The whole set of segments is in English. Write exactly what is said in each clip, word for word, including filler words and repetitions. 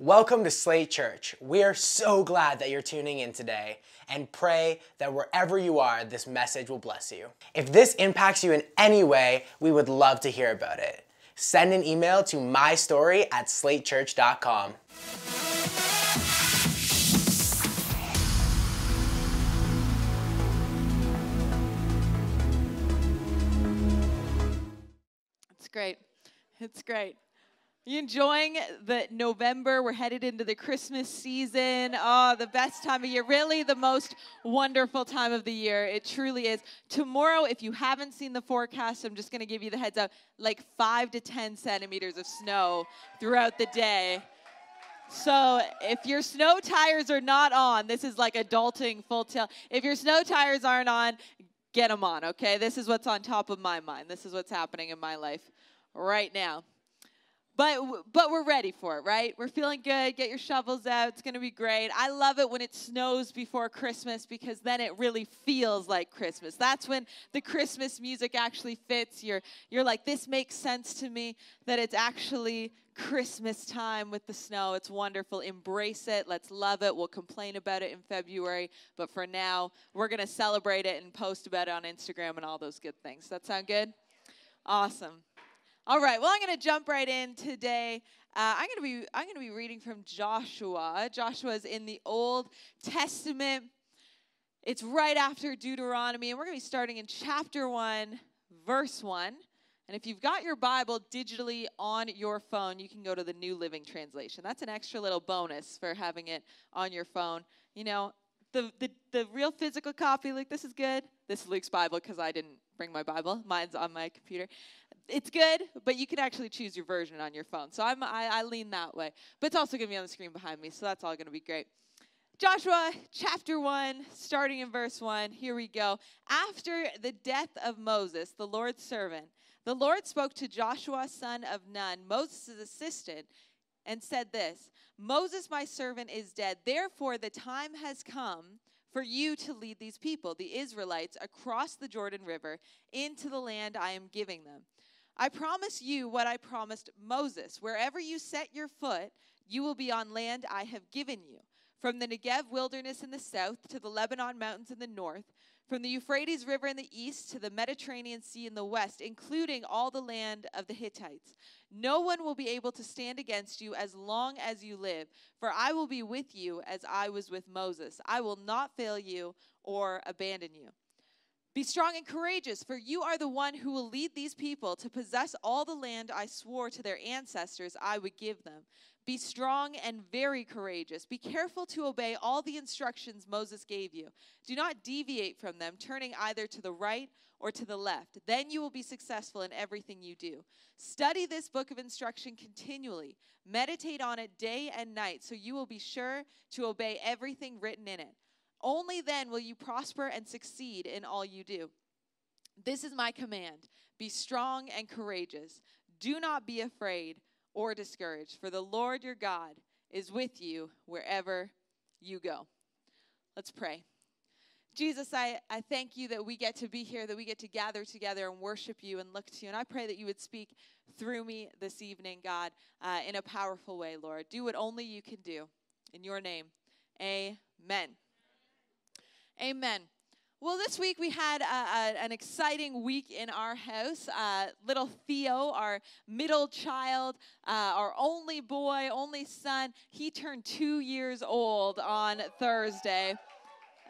Welcome to Slate Church. We are so glad that you're tuning in today and pray that wherever you are, this message will bless you. If this impacts you in any way, we would love to hear about it. Send an email to my story at slate church dot com. It's great. It's great. Are you enjoying the November? We're headed into the Christmas season. Oh, the best time of year. Really the most wonderful time of the year. It truly is. Tomorrow, if you haven't seen the forecast, I'm just going to give you the heads up, like five to ten centimeters of snow throughout the day. So if your snow tires are not on, this is like adulting full tilt. If your snow tires aren't on, get them on, okay? This is what's on top of my mind. This is what's happening in my life right now. But but we're ready for it, right? We're feeling good. Get your shovels out. It's going to be great. I love it when it snows before Christmas because then it really feels like Christmas. That's when the Christmas music actually fits. You're, you're like, this makes sense to me that it's actually Christmas time with the snow. It's wonderful. Embrace it. Let's love it. We'll complain about it in February. But for now, we're going to celebrate it and post about it on Instagram and all those good things. Does that sound good? Awesome. All right, well, I'm going to jump right in today. Uh, I'm going to be I'm going to be reading from Joshua. Joshua is in the Old Testament. It's right after Deuteronomy, and we're going to be starting in chapter one, verse one. And if you've got your Bible digitally on your phone, you can go to the New Living Translation. That's an extra little bonus for having it on your phone. You know, the the, the real physical copy, like this is good. This is Luke's Bible because I didn't bring my Bible. Mine's on my computer. It's good, but you can actually choose your version on your phone. So I'm, I, I lean that way. But it's also going to be on the screen behind me, so that's all going to be great. Joshua chapter one, starting in verse one. Here we go. After the death of Moses, the Lord's servant, the Lord spoke to Joshua, son of Nun, Moses' assistant, and said this, Moses, my servant, is dead. Therefore, the time has come for you to lead these people, the Israelites, across the Jordan River into the land I am giving them. I promise you what I promised Moses. Wherever you set your foot, you will be on land I have given you. From the Negev wilderness in the south to the Lebanon mountains in the north, from the Euphrates River in the east to the Mediterranean Sea in the west, including all the land of the Hittites. No one will be able to stand against you as long as you live, for I will be with you as I was with Moses. I will not fail you or abandon you. Be strong and courageous, for you are the one who will lead these people to possess all the land I swore to their ancestors I would give them. Be strong and very courageous. Be careful to obey all the instructions Moses gave you. Do not deviate from them, turning either to the right or to the left. Then you will be successful in everything you do. Study this book of instruction continually. Meditate on it day and night, so you will be sure to obey everything written in it. Only then will you prosper and succeed in all you do. This is my command. Be strong and courageous. Do not be afraid or discouraged, for the Lord your God is with you wherever you go. Let's pray. Jesus, I, I thank you that we get to be here, that we get to gather together and worship you and look to you. And I pray that you would speak through me this evening, God, uh, in a powerful way, Lord. Do what only you can do. In your name, amen. Amen. Well, this week we had a, a, an exciting week in our house. Uh, little Theo, our middle child, uh, our only boy, only son, he turned two years old on Thursday.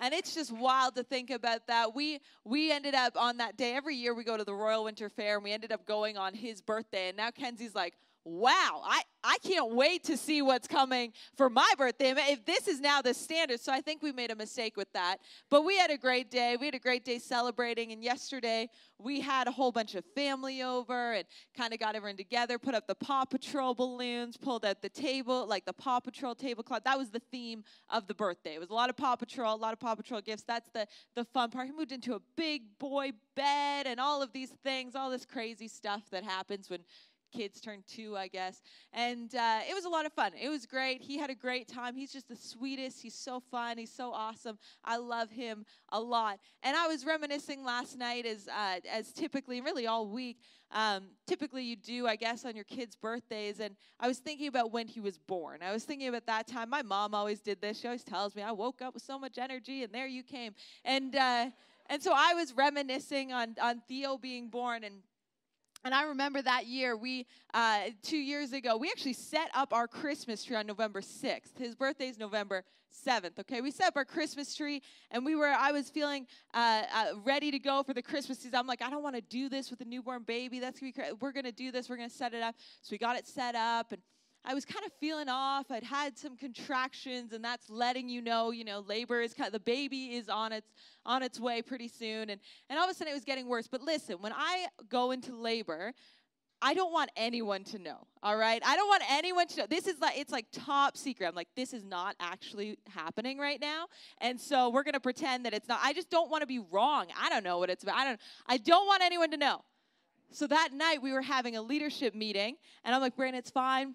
And it's just wild to think about that. We we ended up on that day, every year we go to the Royal Winter Fair, and we ended up going on his birthday. And now Kenzie's like, wow, I, I can't wait to see what's coming for my birthday. If this is now the standard, so I think we made a mistake with that. But we had a great day. We had a great day celebrating. And yesterday, we had a whole bunch of family over and kind of got everyone together, put up the Paw Patrol balloons, pulled out the table, like the Paw Patrol tablecloth. That was the theme of the birthday. It was a lot of Paw Patrol, a lot of Paw Patrol gifts. That's the, the fun part. He moved into a big boy bed and all of these things, all this crazy stuff that happens when kids turn two, I guess. And uh, it was a lot of fun. It was great. He had a great time. He's just the sweetest. He's so fun. He's so awesome. I love him a lot. And I was reminiscing last night as, uh, as typically, really all week, Um, typically you do, I guess, on your kids' birthdays. And I was thinking about when he was born. I was thinking about that time. My mom always did this. She always tells me, I woke up with so much energy, and there you came. And uh, and so I was reminiscing on, on Theo being born. And and I remember that year, we uh, two years ago, we actually set up our Christmas tree on November sixth. His birthday is November seventh, okay? We set up our Christmas tree, and we were, I was feeling uh, uh, ready to go for the Christmas season. I'm like, I don't want to do this with a newborn baby. That's going to be crazy. We're going to do this. We're going to set it up. So we got it set up, and I was kind of feeling off. I'd had some contractions, and that's letting you know, you know, labor is kind of, the baby is on its on its way pretty soon. And, and all of a sudden, it was getting worse. But listen, when I go into labor, I don't want anyone to know, all right? I don't want anyone to know. This is like, it's like top secret. I'm like, this is not actually happening right now. And so we're going to pretend that it's not. I just don't want to be wrong. I don't know what it's about. I don't, I don't want anyone to know. So that night, we were having a leadership meeting, and I'm like, Brandon, it's fine.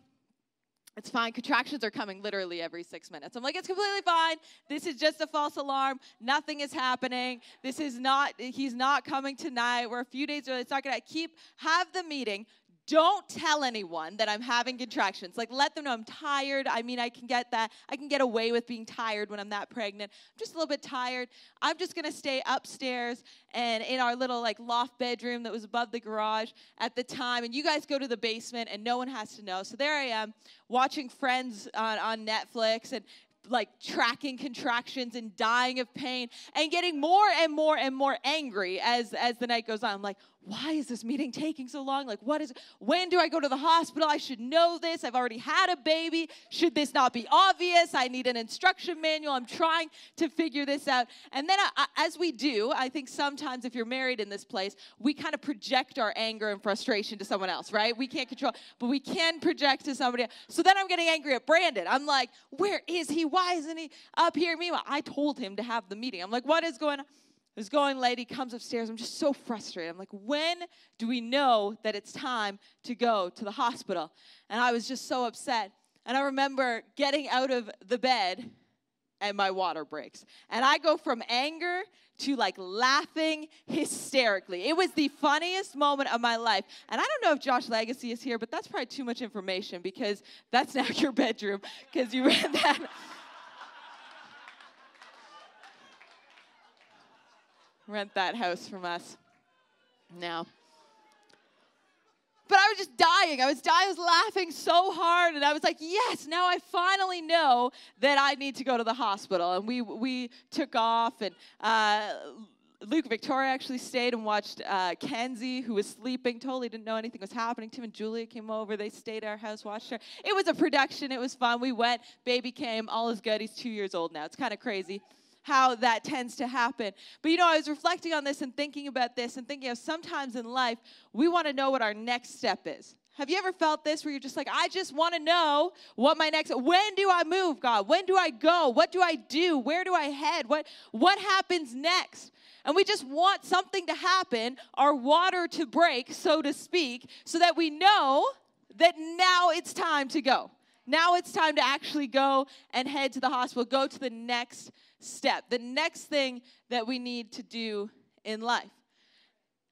It's fine. Contractions are coming literally every six minutes. I'm like, it's completely fine. This is just a false alarm. Nothing is happening. This is not, he's not coming tonight. We're a few days early. It's not going to keep, have the meeting. Don't tell anyone that I'm having contractions. Like, let them know I'm tired. I mean, I can get that. I can get away with being tired when I'm that pregnant. I'm just a little bit tired. I'm just going to stay upstairs and in our little, like, loft bedroom that was above the garage at the time. And you guys go to the basement, and no one has to know. So there I am watching Friends on, on Netflix and, like, tracking contractions and dying of pain and getting more and more and more angry as, as the night goes on. I'm like, why is this meeting taking so long? Like, what is, when do I go to the hospital? I should know this. I've already had a baby. Should this not be obvious? I need an instruction manual. I'm trying to figure this out. And then I, I, as we do, I think sometimes if you're married in this place, we kind of project our anger and frustration to someone else, right? We can't control, but we can project to somebody else. So then I'm getting angry at Brandon. I'm like, where is he? Why isn't he up here? Meanwhile, I told him to have the meeting. I'm like, what is going on? This going lady comes upstairs. I'm just so frustrated. I'm like, when do we know that it's time to go to the hospital? And I was just so upset. And I remember getting out of the bed, and my water breaks. And I go from anger to, like, laughing hysterically. It was the funniest moment of my life. And I don't know if Josh Legacy is here, but that's probably too much information because that's now your bedroom because you read that. Rent that house from us now. But I was just dying. I was dying. I was laughing so hard. And I was like, yes, now I finally know that I need to go to the hospital. And we we took off. And uh, Luke and Victoria actually stayed and watched uh, Kenzie, who was sleeping. Totally didn't know anything was happening. Tim and Julia came over. They stayed at our house, watched her. It was a production. It was fun. We went. Baby came. All is good. He's two years old now. It's kind of crazy how that tends to happen. But, you know, I was reflecting on this and thinking about this and thinking of sometimes in life, we want to know what our next step is. Have you ever felt this where you're just like, I just want to know what my next, when do I move, God? When do I go? What do I do? Where do I head? What, what happens next? And we just want something to happen, our water to break, so to speak, so that we know that now it's time to go. Now it's time to actually go and head to the hospital, go to the next step, the next thing that we need to do in life.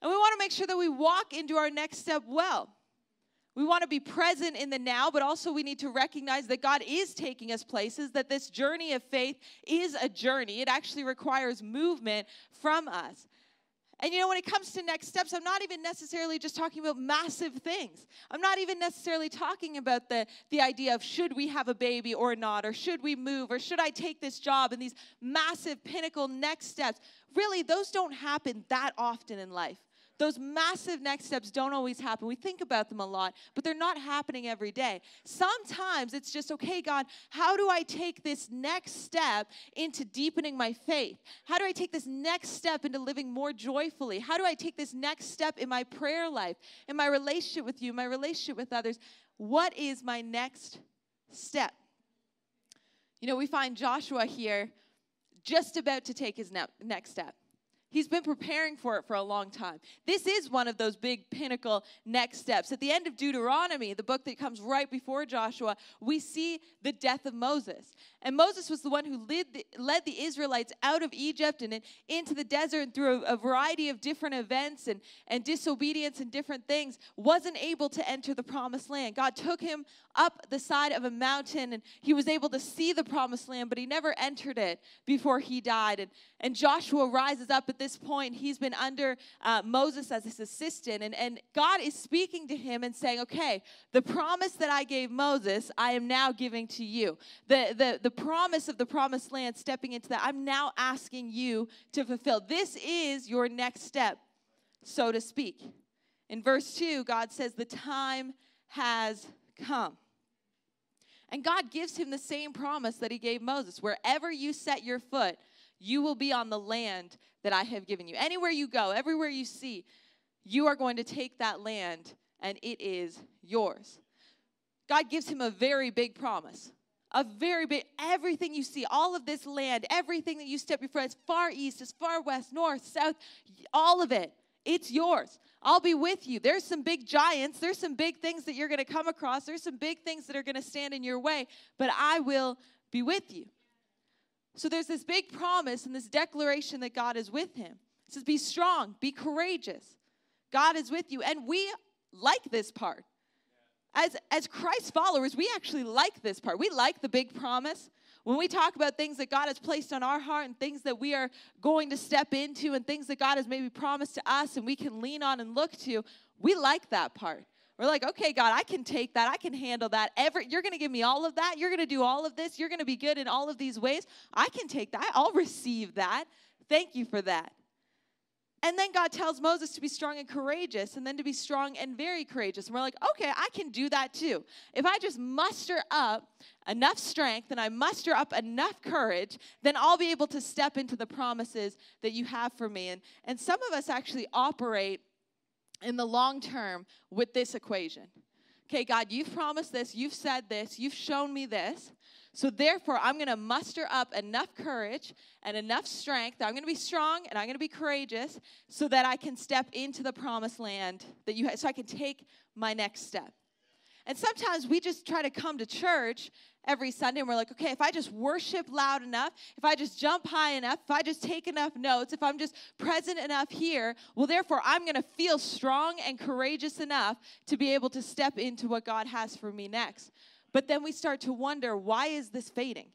And we want to make sure that we walk into our next step well. We want to be present in the now, but also we need to recognize that God is taking us places, that this journey of faith is a journey. It actually requires movement from us. And, you know, when it comes to next steps, I'm not even necessarily just talking about massive things. I'm not even necessarily talking about the, the idea of should we have a baby or not, or should we move, or should I take this job, and these massive pinnacle next steps. Really, those don't happen that often in life. Those massive next steps don't always happen. We think about them a lot, but they're not happening every day. Sometimes it's just, okay, God, how do I take this next step into deepening my faith? How do I take this next step into living more joyfully? How do I take this next step in my prayer life, in my relationship with you, my relationship with others? What is my next step? You know, we find Joshua here just about to take his ne- next step. He's been preparing for it for a long time. This is one of those big pinnacle next steps. At the end of Deuteronomy, the book that comes right before Joshua, we see the death of Moses. And Moses was the one who led the, led the Israelites out of Egypt and into the desert through a, a variety of different events and, and disobedience and different things, wasn't able to enter the promised land. God took him up the side of a mountain, and he was able to see the promised land, but he never entered it before he died. And, and Joshua rises up at this point. He's been under uh, Moses as his assistant, and, and God is speaking to him and saying, okay, the promise that I gave Moses, I am now giving to you. The, the, the promise of the promised land, stepping into that, I'm now asking you to fulfill. This is your next step, so to speak. In verse two, God says, the time has come. And God gives him the same promise that he gave Moses. Wherever you set your foot, you will be on the land that I have given you. Anywhere you go, everywhere you see, you are going to take that land, and it is yours. God gives him a very big promise, a very big, everything you see, all of this land, everything that you step before, as far east, as far west, north, south, all of it, it's yours. I'll be with you. There's some big giants. There's some big things that you're going to come across. There's some big things that are going to stand in your way, but I will be with you. So there's this big promise and this declaration that God is with him. It says, be strong, be courageous. God is with you. And we like this part. As, as Christ followers, we actually like this part. We like the big promise. When we talk about things that God has placed on our heart and things that we are going to step into and things that God has maybe promised to us and we can lean on and look to, we like that part. We're like, okay, God, I can take that. I can handle that. Every, you're going to give me all of that. You're going to do all of this. You're going to be good in all of these ways. I can take that. I'll receive that. Thank you for that. And then God tells Moses to be strong and courageous, and then to be strong and very courageous. And we're like, okay, I can do that too. If I just muster up enough strength and I muster up enough courage, then I'll be able to step into the promises that you have for me. And, and some of us actually operate in the long term with this equation. Okay, God, you've promised this, you've said this, you've shown me this, so therefore I'm going to muster up enough courage and enough strength. I'm going to be strong and I'm going to be courageous so that I can step into the promised land that you have, so I can take my next step. And sometimes we just try to come to church every Sunday, and we're like, okay, if I just worship loud enough, if I just jump high enough, if I just take enough notes, if I'm just present enough here, well, therefore, I'm going to feel strong and courageous enough to be able to step into what God has for me next. But then we start to wonder, why is this fading?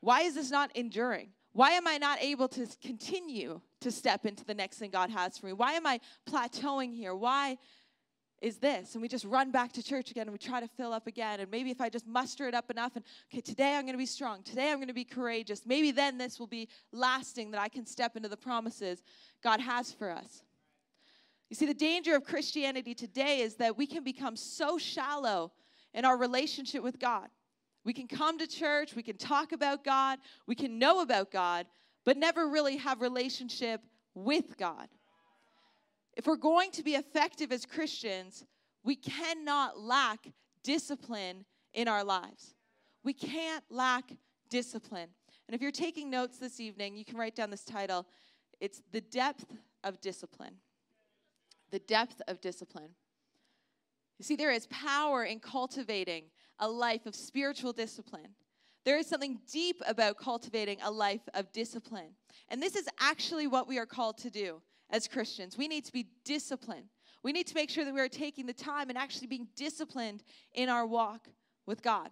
Why is this not enduring? Why am I not able to continue to step into the next thing God has for me? Why am I plateauing here? Why is this? And we just run back to church again, and we try to fill up again, and maybe if I just muster it up enough, and okay, today I'm going to be strong, today I'm going to be courageous, maybe then this will be lasting, that I can step into the promises God has for us. You see, the danger of Christianity today is that we can become so shallow in our relationship with God. We can come to church, we can talk about God, we can know about God, but never really have relationship with God. If we're going to be effective as Christians, we cannot lack discipline in our lives. We can't lack discipline. And if you're taking notes this evening, you can write down this title. It's The Depth of Discipline. The Depth of Discipline. You see, there is power in cultivating a life of spiritual discipline. There is something deep about cultivating a life of discipline. And this is actually what we are called to do. As Christians, we need to be disciplined. We need to make sure that we are taking the time and actually being disciplined in our walk with God.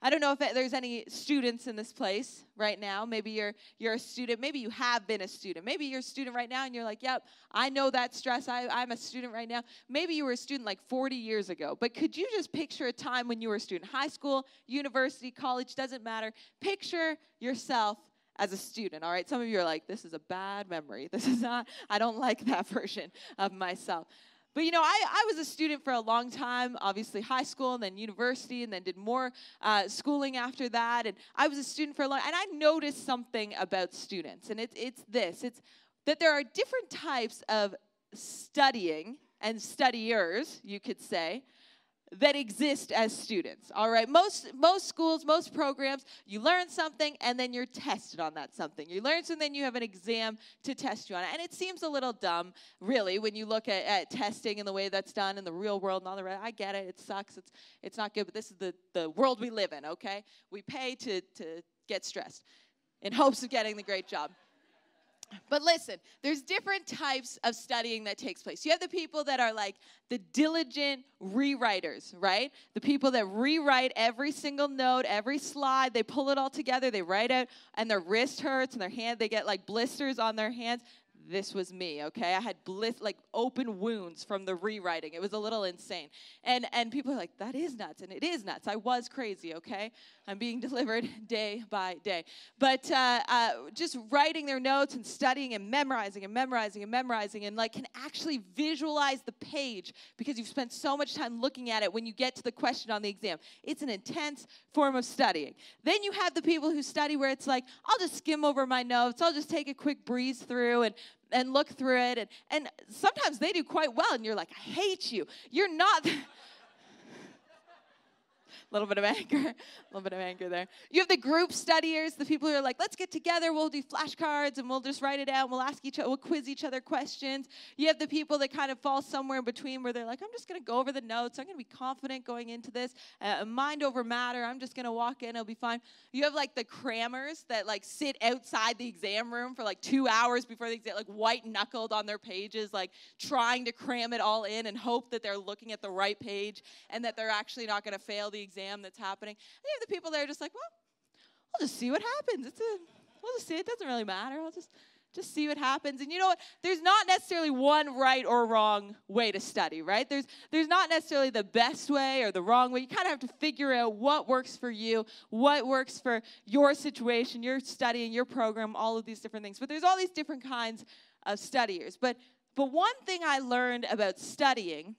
I don't know if there's any students in this place right now. Maybe you're you're a student. Maybe you have been a student. Maybe you're a student right now and you're like, yep, I know that stress. I, I'm a student right now. Maybe you were a student like forty years ago. But could you just picture a time when you were a student? High school, university, college, doesn't matter. Picture yourself as a student, all right? Some of you are like, this is a bad memory. This is not, I don't like that version of myself. But, you know, I, I was a student for a long time, obviously high school and then university, and then did more uh, schooling after that. And I was a student for a long time. And I noticed something about students, and it's it's this. It's that there are different types of studying and studiers, you could say, that exist as students, all right? Most most schools, most programs, you learn something, and then you're tested on that something. You learn something, then you have an exam to test you on it. And it seems a little dumb, really, when you look at, at testing and the way that's done in the real world and all the rest. I get it. It sucks. It's it's not good, but this is the, the world we live in, okay? We pay to to get stressed in hopes of getting the great job. But listen, there's different types of studying that takes place. You have the people that are like the diligent rewriters, right? The people that rewrite every single note, every slide. They pull it all together. They write it, and their wrist hurts, and their hand, they get like blisters on their hands. This was me, okay? I had bliss, like open wounds from the rewriting. It was a little insane. And and people are like, that is nuts, and it is nuts. I was crazy, okay? I'm being delivered day by day. But uh, uh, just writing their notes and studying and memorizing and memorizing and memorizing and like can actually visualize the page because you've spent so much time looking at it when you get to the question on the exam. It's an intense form of studying. Then you have the people who study where it's like, I'll just skim over my notes. I'll just take a quick breeze through and and look through it, and, and sometimes they do quite well, and you're like, I hate you. You're not. A little bit of anger, a little bit of anger there. You have the group studiers, the people who are like, let's get together, we'll do flashcards, and we'll just write it out, we'll ask each other, we'll quiz each other questions. You have the people that kind of fall somewhere in between where they're like, I'm just going to go over the notes, I'm going to be confident going into this, uh, mind over matter, I'm just going to walk in, it'll be fine. You have like the crammers that like sit outside the exam room for like two hours before the exam, like white-knuckled on their pages, like trying to cram it all in and hope that they're looking at the right page and that they're actually not going to fail the exam that's happening. And you have the people that are just like, well, I'll just see what happens. It's a, we'll just see. It doesn't really matter. I'll just, just see what happens. And you know what? There's not necessarily one right or wrong way to study, right? There's, there's not necessarily the best way or the wrong way. You kind of have to figure out what works for you, what works for your situation, your studying, your program, all of these different things. But there's all these different kinds of studiers. But, but one thing I learned about studying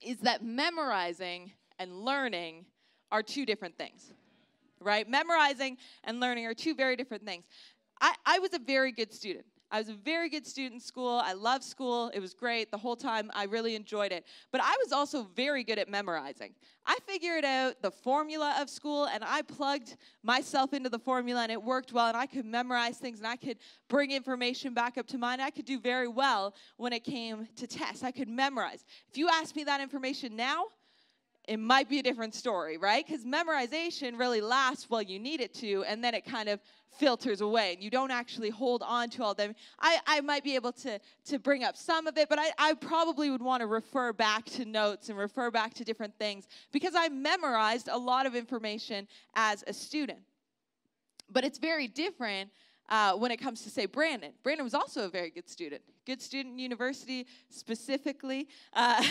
is that memorizing and learning are two different things, right? Memorizing and learning are two very different things. I, I was a very good student. I was a very good student in school. I loved school. It was great the whole time. I really enjoyed it. But I was also very good at memorizing. I figured out the formula of school, and I plugged myself into the formula, and it worked well, and I could memorize things, and I could bring information back up to mind. I could do very well when it came to tests. I could memorize. If you ask me that information now, it might be a different story, right? Because memorization really lasts while you need it to, and then it kind of filters away, and you don't actually hold on to all them. I, I might be able to, to bring up some of it, but I, I probably would want to refer back to notes and refer back to different things because I memorized a lot of information as a student. But it's very different Uh, when it comes to, say, Brandon. Brandon was also a very good student. Good student in university, specifically. Uh,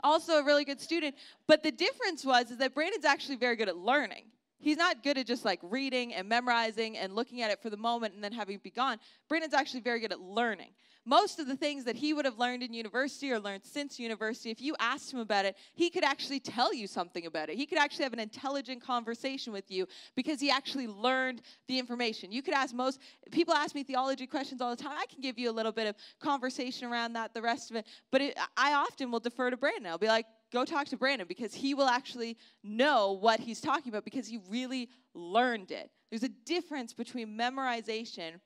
also a really good student. But the difference was is that Brandon's actually very good at learning. He's not good at just, like, reading and memorizing and looking at it for the moment and then having it be gone. Brandon's actually very good at learning. Most of the things that he would have learned in university or learned since university, if you asked him about it, he could actually tell you something about it. He could actually have an intelligent conversation with you because he actually learned the information. You could ask most, people ask me theology questions all the time. I can give you a little bit of conversation around that, the rest of it. But it, I often will defer to Brandon. I'll be like, go talk to Brandon because he will actually know what he's talking about because he really learned it. There's a difference between memorization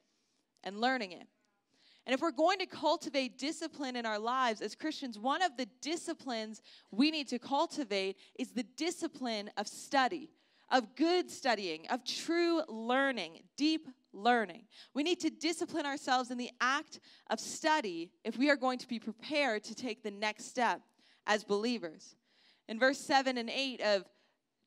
and learning it. And if we're going to cultivate discipline in our lives as Christians, one of the disciplines we need to cultivate is the discipline of study, of good studying, of true learning, deep learning. We need to discipline ourselves in the act of study if we are going to be prepared to take the next step as believers. In verse seven and eight of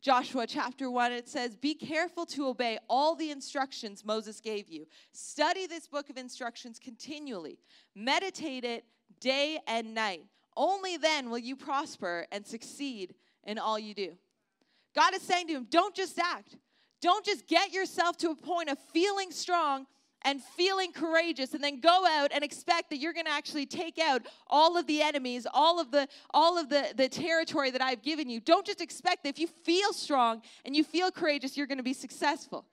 Joshua chapter one, it says, be careful to obey all the instructions Moses gave you. Study this book of instructions continually. Meditate it day and night. Only then will you prosper and succeed in all you do. God is saying to him, don't just act. Don't just get yourself to a point of feeling strong and feeling courageous, and then go out and expect that you're going to actually take out all of the enemies, all of the all of the, the territory that I've given you. Don't just expect that if you feel strong and you feel courageous, you're going to be successful.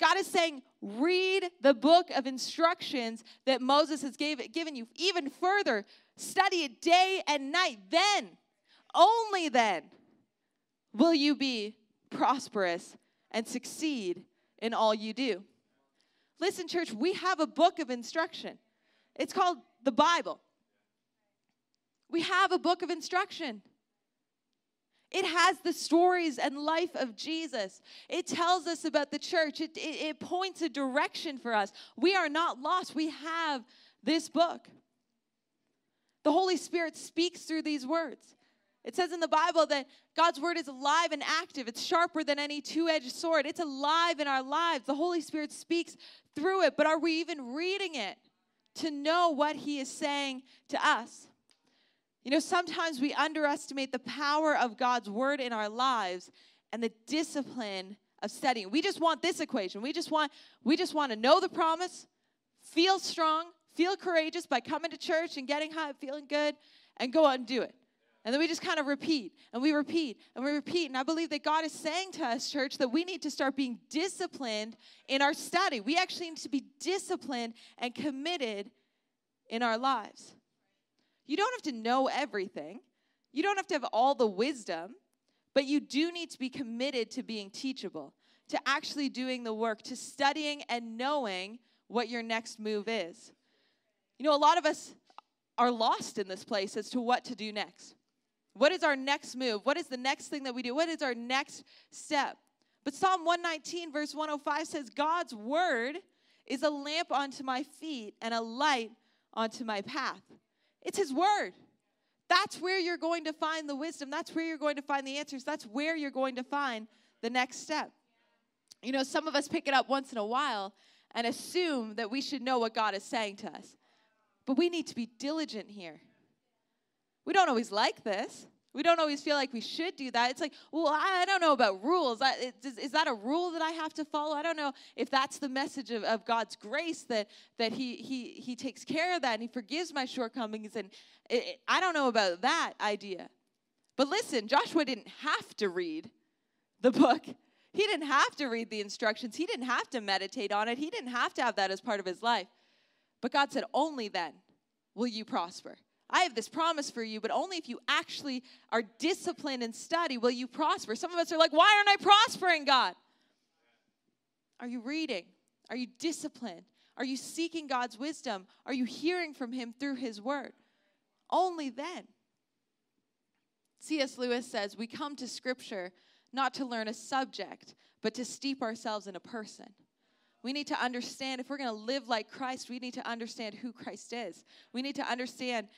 God is saying, read the book of instructions that Moses has gave, given you. Even further, study it day and night. Then, only then, will you be prosperous and succeed in all you do. Listen, church, we have a book of instruction. It's called the Bible. We have a book of instruction. It has the stories and life of Jesus. It tells us about the church. It, it, it points a direction for us. We are not lost. We have this book. The Holy Spirit speaks through these words. It says in the Bible that God's word is alive and active. It's sharper than any two-edged sword. It's alive in our lives. The Holy Spirit speaks through it, but are we even reading it to know what he is saying to us? You know, sometimes we underestimate the power of God's word in our lives and the discipline of studying. We just want this equation. We just want, we just want to know the promise, feel strong, feel courageous by coming to church and getting high, feeling good, and go out and do it. And then we just kind of repeat, and we repeat, and we repeat. And I believe that God is saying to us, church, that we need to start being disciplined in our study. We actually need to be disciplined and committed in our lives. You don't have to know everything. You don't have to have all the wisdom, but you do need to be committed to being teachable, to actually doing the work, to studying and knowing what your next move is. You know, a lot of us are lost in this place as to what to do next. What is our next move? What is the next thing that we do? What is our next step? But Psalm one nineteen, verse one oh five says, God's word is a lamp unto my feet and a light unto my path. It's his word. That's where you're going to find the wisdom. That's where you're going to find the answers. That's where you're going to find the next step. You know, some of us pick it up once in a while and assume that we should know what God is saying to us. But we need to be diligent here. We don't always like this. We don't always feel like we should do that. It's like, well, I don't know about rules. I, is, is that a rule that I have to follow? I don't know if that's the message of, of God's grace, that, that he, he, he takes care of that and he forgives my shortcomings. And it, it, I don't know about that idea. But listen, Joshua didn't have to read the book. He didn't have to read the instructions. He didn't have to meditate on it. He didn't have to have that as part of his life. But God said, only then will you prosper. I have this promise for you, but only if you actually are disciplined and study will you prosper. Some of us are like, why aren't I prospering, God? Are you reading? Are you disciplined? Are you seeking God's wisdom? Are you hearing from him through his word? Only then. C S Lewis says, we come to scripture not to learn a subject, but to steep ourselves in a person. We need to understand, if we're going to live like Christ, we need to understand who Christ is. We need to understand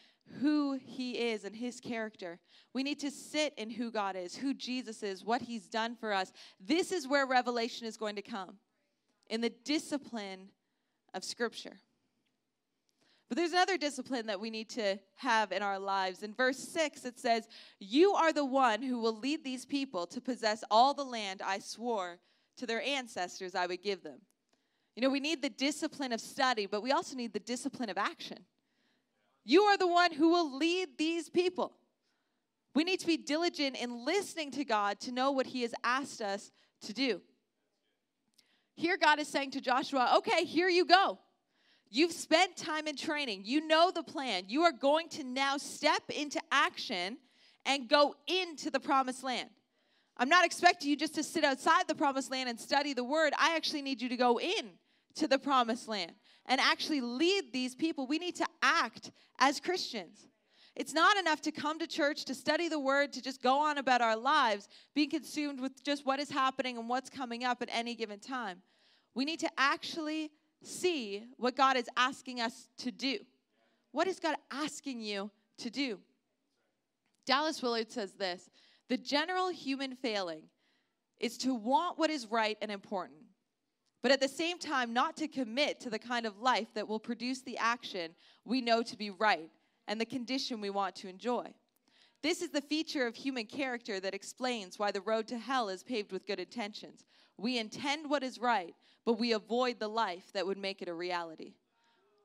who he is and his character. We need to sit in who God is, who Jesus is, what he's done for us. This is where revelation is going to come, in the discipline of Scripture. But there's another discipline that we need to have in our lives. In verse six, it says, you are the one who will lead these people to possess all the land I swore to their ancestors I would give them. You know, we need the discipline of study, but we also need the discipline of action. You are the one who will lead these people. We need to be diligent in listening to God to know what he has asked us to do. Here God is saying to Joshua, okay, here you go. You've spent time in training. You know the plan. You are going to now step into action and go into the promised land. I'm not expecting you just to sit outside the promised land and study the word. I actually need you to go in to the promised land and actually lead these people. We need to act as Christians. It's not enough to come to church, to study the word, to just go on about our lives, being consumed with just what is happening and what's coming up at any given time. We need to actually see what God is asking us to do. What is God asking you to do? Dallas Willard says this, the general human failing is to want what is right and important, but at the same time, not to commit to the kind of life that will produce the action we know to be right and the condition we want to enjoy. This is the feature of human character that explains why the road to hell is paved with good intentions. We intend what is right, but we avoid the life that would make it a reality.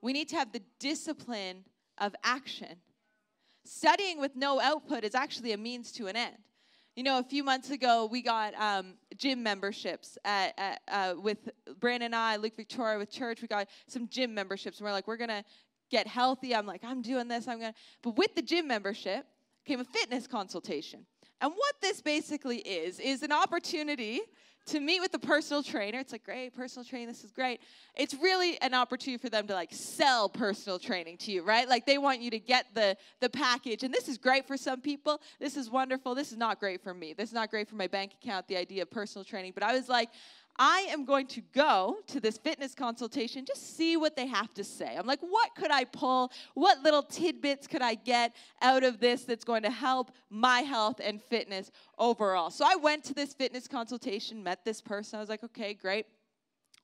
We need to have the discipline of action. Studying with no output is actually a means to an end. You know, a few months ago, we got um, gym memberships at, at, uh, with Brandon and I, Luke Victoria with church. We got some gym memberships, and we're like, we're going to get healthy. I'm like, I'm doing this. I'm going to. But with the gym membership came a fitness consultation. And what this basically is, is an opportunity to meet with a personal trainer. It's like, great, personal training, this is great. It's really an opportunity for them to, like, sell personal training to you, right? Like, they want you to get the, the package. And this is great for some people. This is wonderful. This is not great for me. This is not great for my bank account, the idea of personal training. But I was like, I am going to go to this fitness consultation, just see what they have to say. I'm like, what could I pull? What little tidbits could I get out of this that's going to help my health and fitness overall? So I went to this fitness consultation, met this person. I was like, okay, great.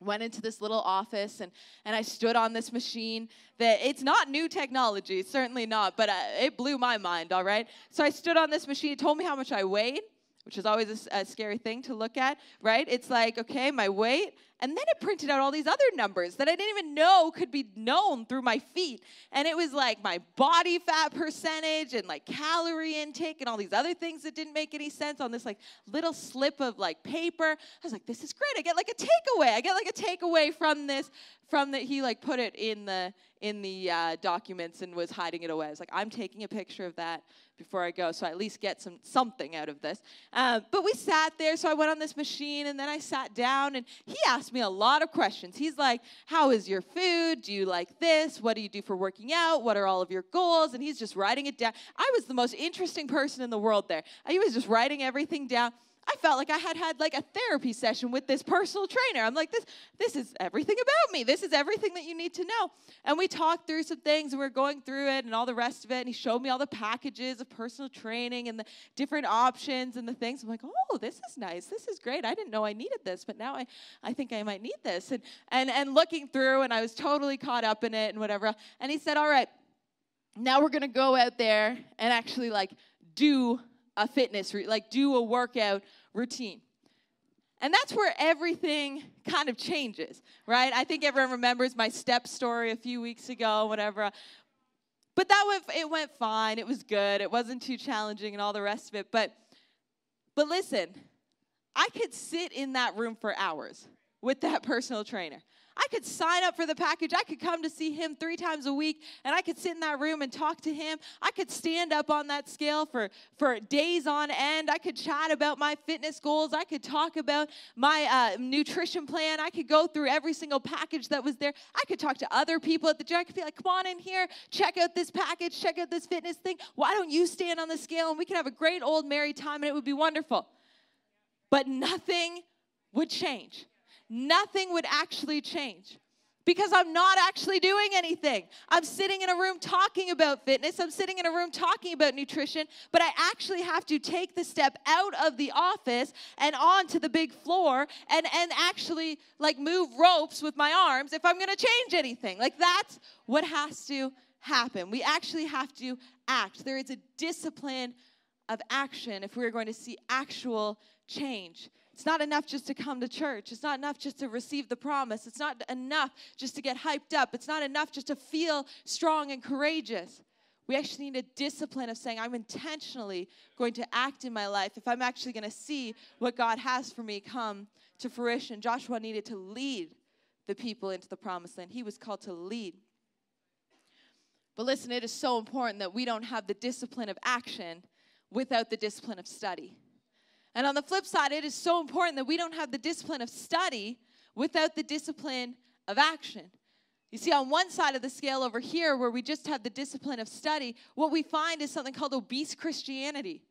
Went into this little office, and, and I stood on this machine that it's not new technology, certainly not, but I, it blew my mind, all right? So I stood on this machine. It told me how much I weighed, which is always a, a scary thing to look at, right? It's like, okay, my weight. And then it printed out all these other numbers that I didn't even know could be known through my feet. And it was like my body fat percentage and like calorie intake and all these other things that didn't make any sense on this like little slip of like paper. I was like, this is great. I get like a takeaway. I get like a takeaway from this, from that he like put it in the in the uh, documents and was hiding it away. I was like, I'm taking a picture of that before I go, so I at least get some something out of this. Uh, but we sat there, so I went on this machine, and then I sat down, and he asked me a lot of questions. He's like, how is your food? Do you like this? What do you do for working out? What are all of your goals? And he's just writing it down. I was the most interesting person in the world there. He was just writing everything down. I felt like I had had like a therapy session with this personal trainer. I'm like, this this is everything about me. This is everything that you need to know. And we talked through some things, and we were going through it and all the rest of it. And he showed me all the packages of personal training and the different options and the things. I'm like, oh, this is nice. This is great. I didn't know I needed this, but now I, I think I might need this. And, and, and looking through, and I was totally caught up in it and whatever. And he said, all right, now we're going to go out there and actually like do a fitness, like do a workout routine. And that's where everything kind of changes, right? I think everyone remembers my step story a few weeks ago, whatever. But that went, it went fine. It was good. It wasn't too challenging and all the rest of it. But, but listen, I could sit in that room for hours with that personal trainer. I could sign up for the package. I could come to see him three times a week, and I could sit in that room and talk to him. I could stand up on that scale for, for days on end. I could chat about my fitness goals. I could talk about my uh, nutrition plan. I could go through every single package that was there. I could talk to other people at the gym. I could be like, come on in here. Check out this package. Check out this fitness thing. Why don't you stand on the scale, and we could have a great old merry time, and it would be wonderful. But nothing would change. Nothing would actually change because I'm not actually doing anything. I'm sitting in a room talking about fitness. I'm sitting in a room talking about nutrition, but I actually have to take the step out of the office and onto the big floor and, and actually like move ropes with my arms if I'm going to change anything. Like that's what has to happen. We actually have to act. There is a discipline of action if we're going to see actual change. It's not enough just to come to church. It's not enough just to receive the promise. It's not enough just to get hyped up. It's not enough just to feel strong and courageous. We actually need a discipline of saying, I'm intentionally going to act in my life if I'm actually going to see what God has for me come to fruition. Joshua needed to lead the people into the promised land. He was called to lead. But listen, it is so important that we don't have the discipline of action without the discipline of study. And on the flip side, it is so important that we don't have the discipline of study without the discipline of action. You see, on one side of the scale over here, where we just have the discipline of study, what we find is something called obese Christianity.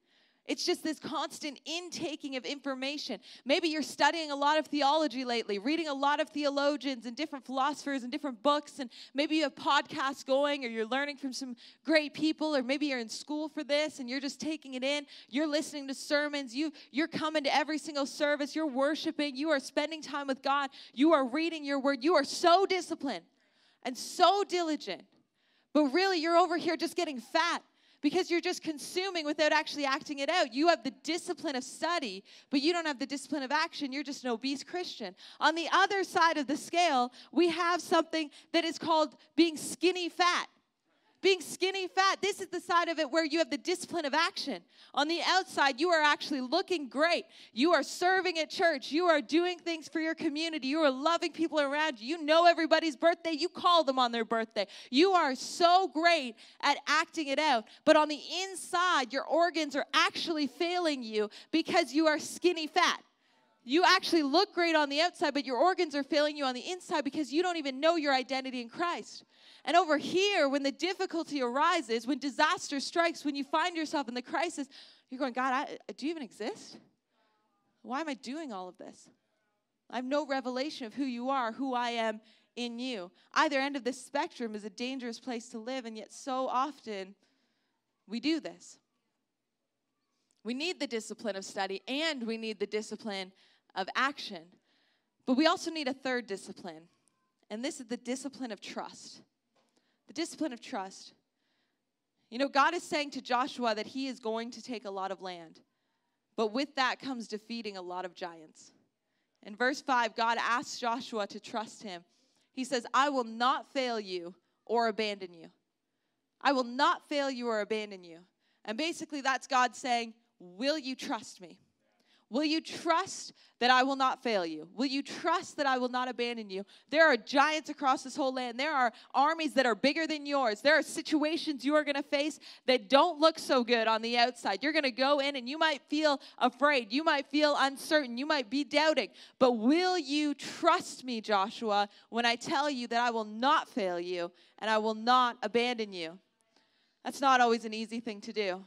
It's just this constant intaking of information. Maybe you're studying a lot of theology lately, reading a lot of theologians and different philosophers and different books, and maybe you have podcasts going, or you're learning from some great people, or maybe you're in school for this and you're just taking it in. You're listening to sermons. You, you're coming to every single service. You're worshiping. You are spending time with God. You are reading your word. You are so disciplined and so diligent, but really you're over here just getting fat. Because you're just consuming without actually acting it out. You have the discipline of study, but you don't have the discipline of action. You're just an obese Christian. On the other side of the scale, we have something that is called being skinny fat. being skinny fat. This is the side of it where you have the discipline of action. On the outside, you are actually looking great. You are serving at church. You are doing things for your community. You are loving people around you. You know everybody's birthday. You call them on their birthday. You are so great at acting it out. But on the inside, your organs are actually failing you because you are skinny fat. You actually look great on the outside, but your organs are failing you on the inside because you don't even know your identity in Christ. And over here, when the difficulty arises, when disaster strikes, when you find yourself in the crisis, you're going, God, I, do you even exist? Why am I doing all of this? I have no revelation of who you are, who I am in you. Either end of this spectrum is a dangerous place to live, and yet so often we do this. We need the discipline of study, and we need the discipline of action. But we also need a third discipline, and this is the discipline of trust. The discipline of trust. You know, God is saying to Joshua that he is going to take a lot of land, but with that comes defeating a lot of giants. In verse five, God asks Joshua to trust him. He says, I will not fail you or abandon you. I will not fail you or abandon you. And basically that's God saying, will you trust me? Will you trust that I will not fail you? Will you trust that I will not abandon you? There are giants across this whole land. There are armies that are bigger than yours. There are situations you are going to face that don't look so good on the outside. You're going to go in and you might feel afraid. You might feel uncertain. You might be doubting. But will you trust me, Joshua, when I tell you that I will not fail you and I will not abandon you? That's not always an easy thing to do.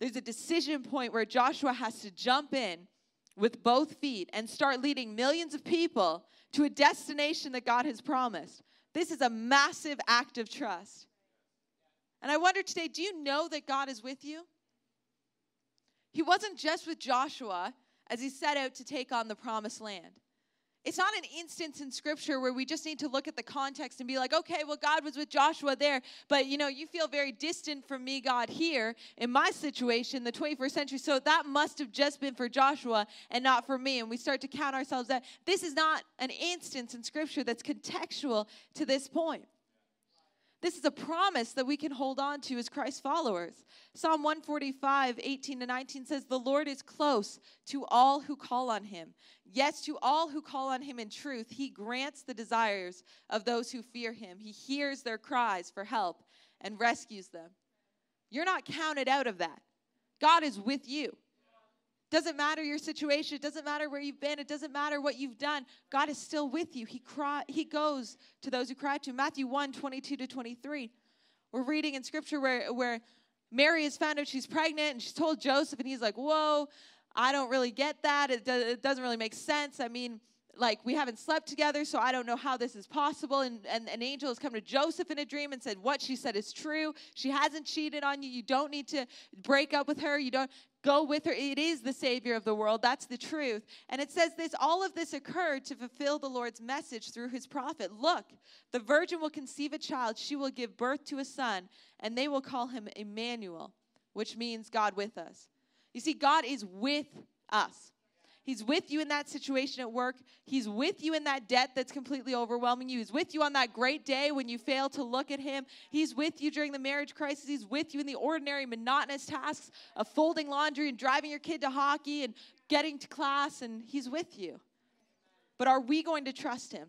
There's a decision point where Joshua has to jump in with both feet and start leading millions of people to a destination that God has promised. This is a massive act of trust. And I wonder today, do you know that God is with you? He wasn't just with Joshua as he set out to take on the promised land. It's not an instance in Scripture where we just need to look at the context and be like, okay, well, God was with Joshua there, but, you know, you feel very distant from me, God, here in my situation, the twenty-first century, so that must have just been for Joshua and not for me, and we start to count ourselves out. This is not an instance in Scripture that's contextual to this point. This is a promise that we can hold on to as Christ followers. Psalm one forty-five, eighteen to nineteen says, the Lord is close to all who call on him. Yes, to all who call on him in truth, he grants the desires of those who fear him. He hears their cries for help and rescues them. You're not counted out of that. God is with you. Doesn't matter your situation. It doesn't matter where you've been. It doesn't matter what you've done. God is still with you. He cry, He goes to those who cry to him. Matthew one, twenty-two to twenty-three. We're reading in Scripture where, where Mary has found out she's pregnant, and she's told Joseph, and he's like, whoa, I don't really get that. It, do, it doesn't really make sense. I mean, like, we haven't slept together, so I don't know how this is possible. And, and an angel has come to Joseph in a dream and said, what she said is true. She hasn't cheated on you. You don't need to break up with her. You don't. Go with her. It is the Savior of the world. That's the truth. And it says this, all of this occurred to fulfill the Lord's message through his prophet. Look, the virgin will conceive a child. She will give birth to a son, and they will call him Emmanuel, which means God with us. You see, God is with us. He's with you in that situation at work. He's with you in that debt that's completely overwhelming you. He's with you on that great day when you fail to look at him. He's with you during the marriage crisis. He's with you in the ordinary, monotonous tasks of folding laundry and driving your kid to hockey and getting to class, and he's with you. But are we going to trust him?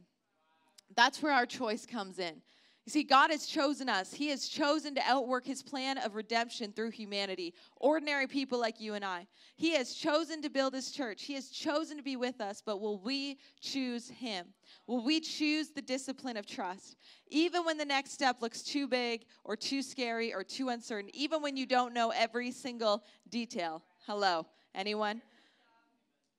That's where our choice comes in. You see, God has chosen us. He has chosen to outwork his plan of redemption through humanity, ordinary people like you and I. He has chosen to build his church. He has chosen to be with us, but will we choose him? Will we choose the discipline of trust? Even when the next step looks too big or too scary or too uncertain, even when you don't know every single detail. Hello, anyone?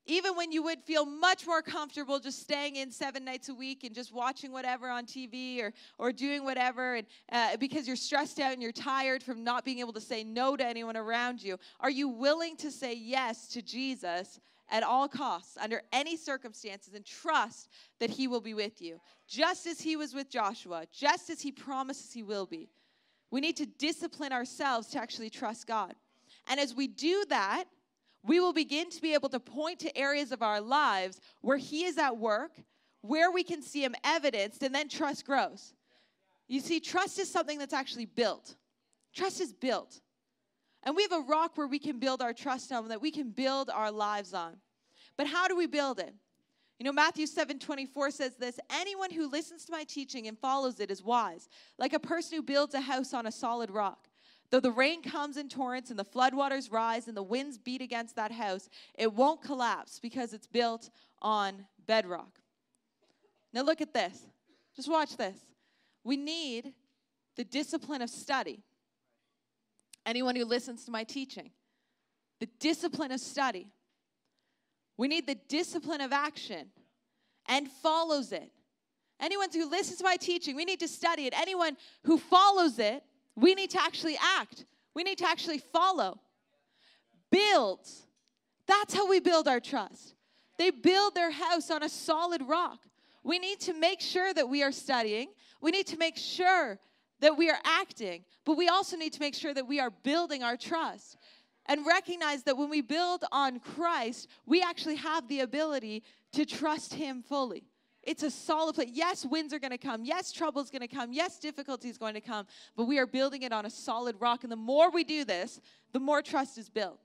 Even when you would feel much more comfortable just staying in seven nights a week and just watching whatever on T V or or doing whatever and uh, because you're stressed out and you're tired from not being able to say no to anyone around you, are you willing to say yes to Jesus at all costs, under any circumstances, and trust that he will be with you, just as he was with Joshua, just as he promises he will be? We need to discipline ourselves to actually trust God. And as we do that, we will begin to be able to point to areas of our lives where he is at work, where we can see him evidenced, and then trust grows. You see, trust is something that's actually built. Trust is built. And we have a rock where we can build our trust on, that we can build our lives on. But how do we build it? You know, Matthew seven twenty-four says this, anyone who listens to my teaching and follows it is wise, like a person who builds a house on a solid rock. Though the rain comes in torrents and the floodwaters rise and the winds beat against that house, it won't collapse because it's built on bedrock. Now look at this. Just watch this. We need the discipline of study. Anyone who listens to my teaching, the discipline of study. We need the discipline of action and follows it. Anyone who listens to my teaching, we need to study it. Anyone who follows it, we need to actually act. We need to actually follow. Build. That's how we build our trust. They build their house on a solid rock. We need to make sure that we are studying. We need to make sure that we are acting. But we also need to make sure that we are building our trust. And recognize that when we build on Christ, we actually have the ability to trust him fully. It's a solid place. Yes, winds are going to come. Yes, trouble is going to come. Yes, difficulty is going to come. But we are building it on a solid rock. And the more we do this, the more trust is built.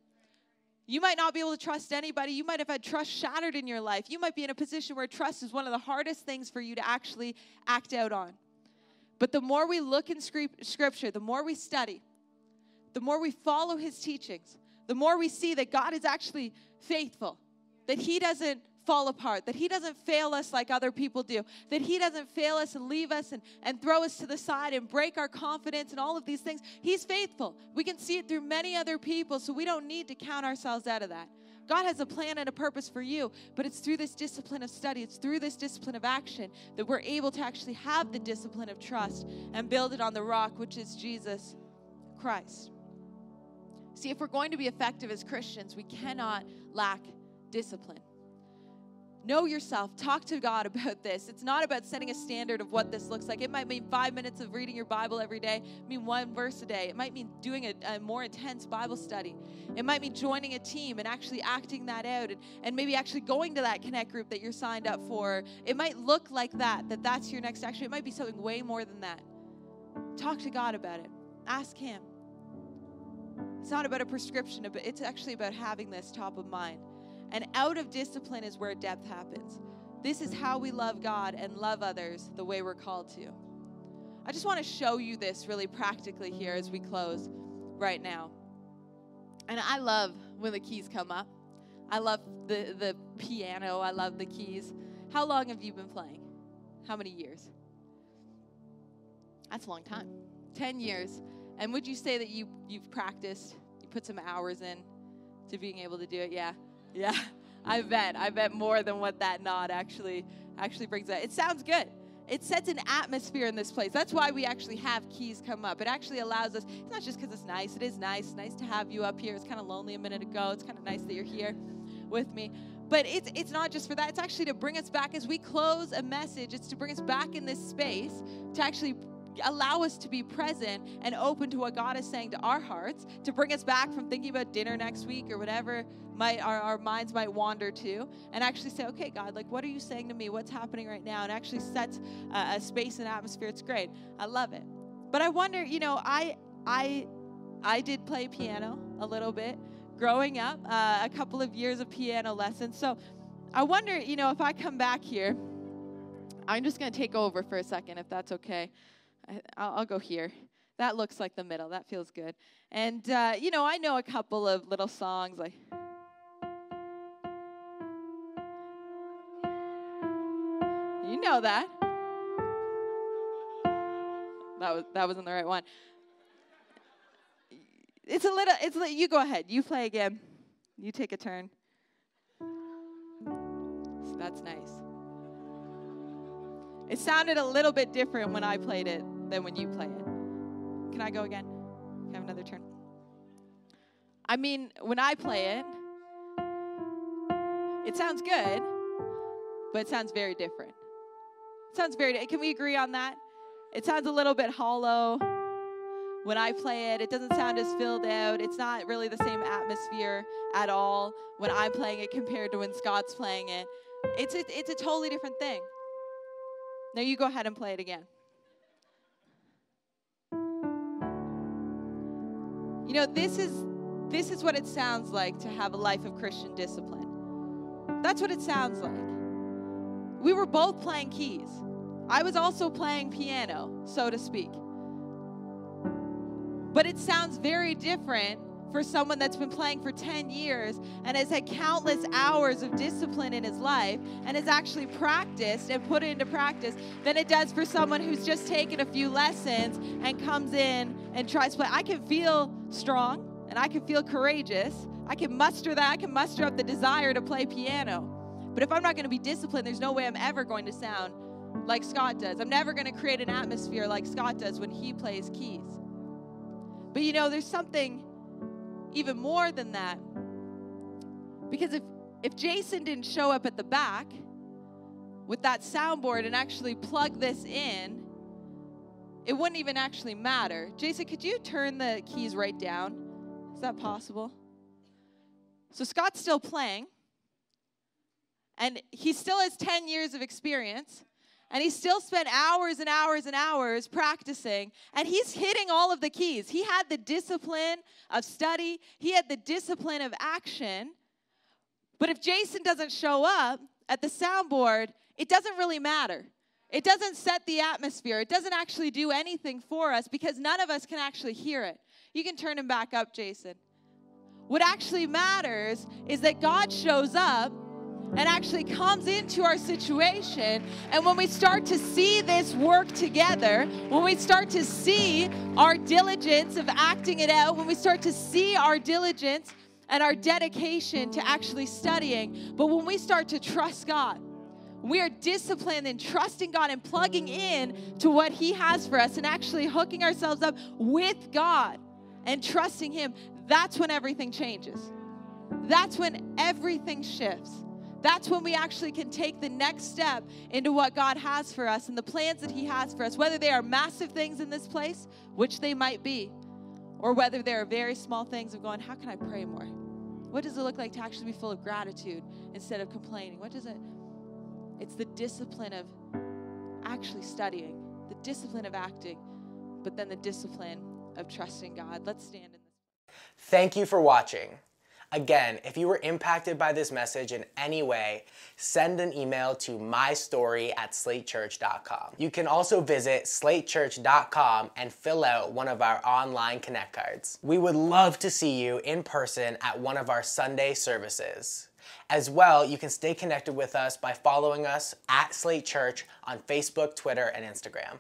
You might not be able to trust anybody. You might have had trust shattered in your life. You might be in a position where trust is one of the hardest things for you to actually act out on. But the more we look in Scripture, the more we study, the more we follow his teachings, the more we see that God is actually faithful, that he doesn't fall apart, that he doesn't fail us like other people do, that he doesn't fail us and leave us and, and throw us to the side and break our confidence and all of these things. He's faithful. We can see it through many other people, so we don't need to count ourselves out of that. God has a plan and a purpose for you, but it's through this discipline of study, it's through this discipline of action that we're able to actually have the discipline of trust and build it on the rock, which is Jesus Christ. See, if we're going to be effective as Christians, we cannot lack discipline. Know yourself. Talk to God about this. It's not about setting a standard of what this looks like. It might mean five minutes of reading your Bible every day. It mean one verse a day. It might mean doing a, a more intense Bible study. It might mean joining a team and actually acting that out and, and maybe actually going to that Connect group that you're signed up for. It might look like that, that that's your next action. It might be something way more than that. Talk to God about it. Ask him. It's not about a prescription, but it's actually about having this top of mind. And out of discipline is where depth happens. This is how we love God and love others the way we're called to. I just want to show you this really practically here as we close right now. And I love when the keys come up. I love the, the piano. I love the keys. How long have you been playing? How many years? That's a long time. Ten years. And would you say that you, you've practiced, you put some hours in to being able to do it? Yeah, yeah, I bet. I bet more than what that nod actually actually brings up. It sounds good. It sets an atmosphere in this place. That's why we actually have keys come up. It actually allows us, it's not just because it's nice. It is nice. Nice to have you up here. It's kind of lonely a minute ago. It's kind of nice that you're here with me. But it's it's not just for that. It's actually to bring us back as we close a message. It's to bring us back in this space to actually allow us to be present and open to what God is saying to our hearts, to bring us back from thinking about dinner next week or whatever might our, our minds might wander to, and actually say, okay, God, like, what are you saying to me? What's happening right now? And actually sets uh, a space and atmosphere. It's great. I love it. But I wonder, you know, I I I did play piano a little bit growing up, uh, a couple of years of piano lessons. So I wonder, you know, if I come back here, I'm just going to take over for a second, if that's okay. I'll, I'll go here. That looks like the middle. That feels good. And, uh, you know, I know a couple of little songs. Like, you know that. That, was, that wasn't the right one. It's a little, it's a, you go ahead. You play again. You take a turn. So that's nice. It sounded a little bit different when I played it than when you play it. Can I go again? Can I have another turn? I mean, when I play it, it sounds good, but it sounds very different. It sounds very, can we agree on that? It sounds a little bit hollow. When I play it, it doesn't sound as filled out. It's not really the same atmosphere at all when I'm playing it compared to when Scott's playing it. It's a, it's a totally different thing. Now you go ahead and play it again. You know, this is this is what it sounds like to have a life of Christian discipline. That's what it sounds like. We were both playing keys. I was also playing piano, so to speak. But it sounds very different for someone that's been playing for ten years and has had countless hours of discipline in his life and has actually practiced and put it into practice than it does for someone who's just taken a few lessons and comes in and tries to play. I can feel strong and I can feel courageous. I can muster that. I can muster up the desire to play piano. But if I'm not going to be disciplined, there's no way I'm ever going to sound like Scott does. I'm never going to create an atmosphere like Scott does when he plays keys. But, you know, there's something even more than that. Because if, if Jason didn't show up at the back with that soundboard and actually plug this in, it wouldn't even actually matter. Jason, could you turn the keys right down? Is that possible? So Scott's still playing. And he still has ten years of experience. And he still spent hours and hours and hours practicing. And he's hitting all of the keys. He had the discipline of study. He had the discipline of action. But if Jason doesn't show up at the soundboard, it doesn't really matter. It doesn't set the atmosphere. It doesn't actually do anything for us because none of us can actually hear it. You can turn him back up, Jason. What actually matters is that God shows up and actually comes into our situation. And when we start to see this work together, when we start to see our diligence of acting it out, when we start to see our diligence and our dedication to actually studying, but when we start to trust God, we are disciplined in trusting God and plugging in to what He has for us and actually hooking ourselves up with God and trusting Him, that's when everything changes. That's when everything shifts. That's when we actually can take the next step into what God has for us and the plans that He has for us, whether they are massive things in this place, which they might be, or whether they are very small things of going, how can I pray more? What does it look like to actually be full of gratitude instead of complaining? What does it? It's the discipline of actually studying, the discipline of acting, but then the discipline of trusting God. Let's stand in this. Thank you for watching. Again, if you were impacted by this message in any way, send an email to my story at slate church dot com. You can also visit slate church dot com and fill out one of our online connect cards. We would love to see you in person at one of our Sunday services. As well, you can stay connected with us by following us at Slate Church on Facebook, Twitter, and Instagram.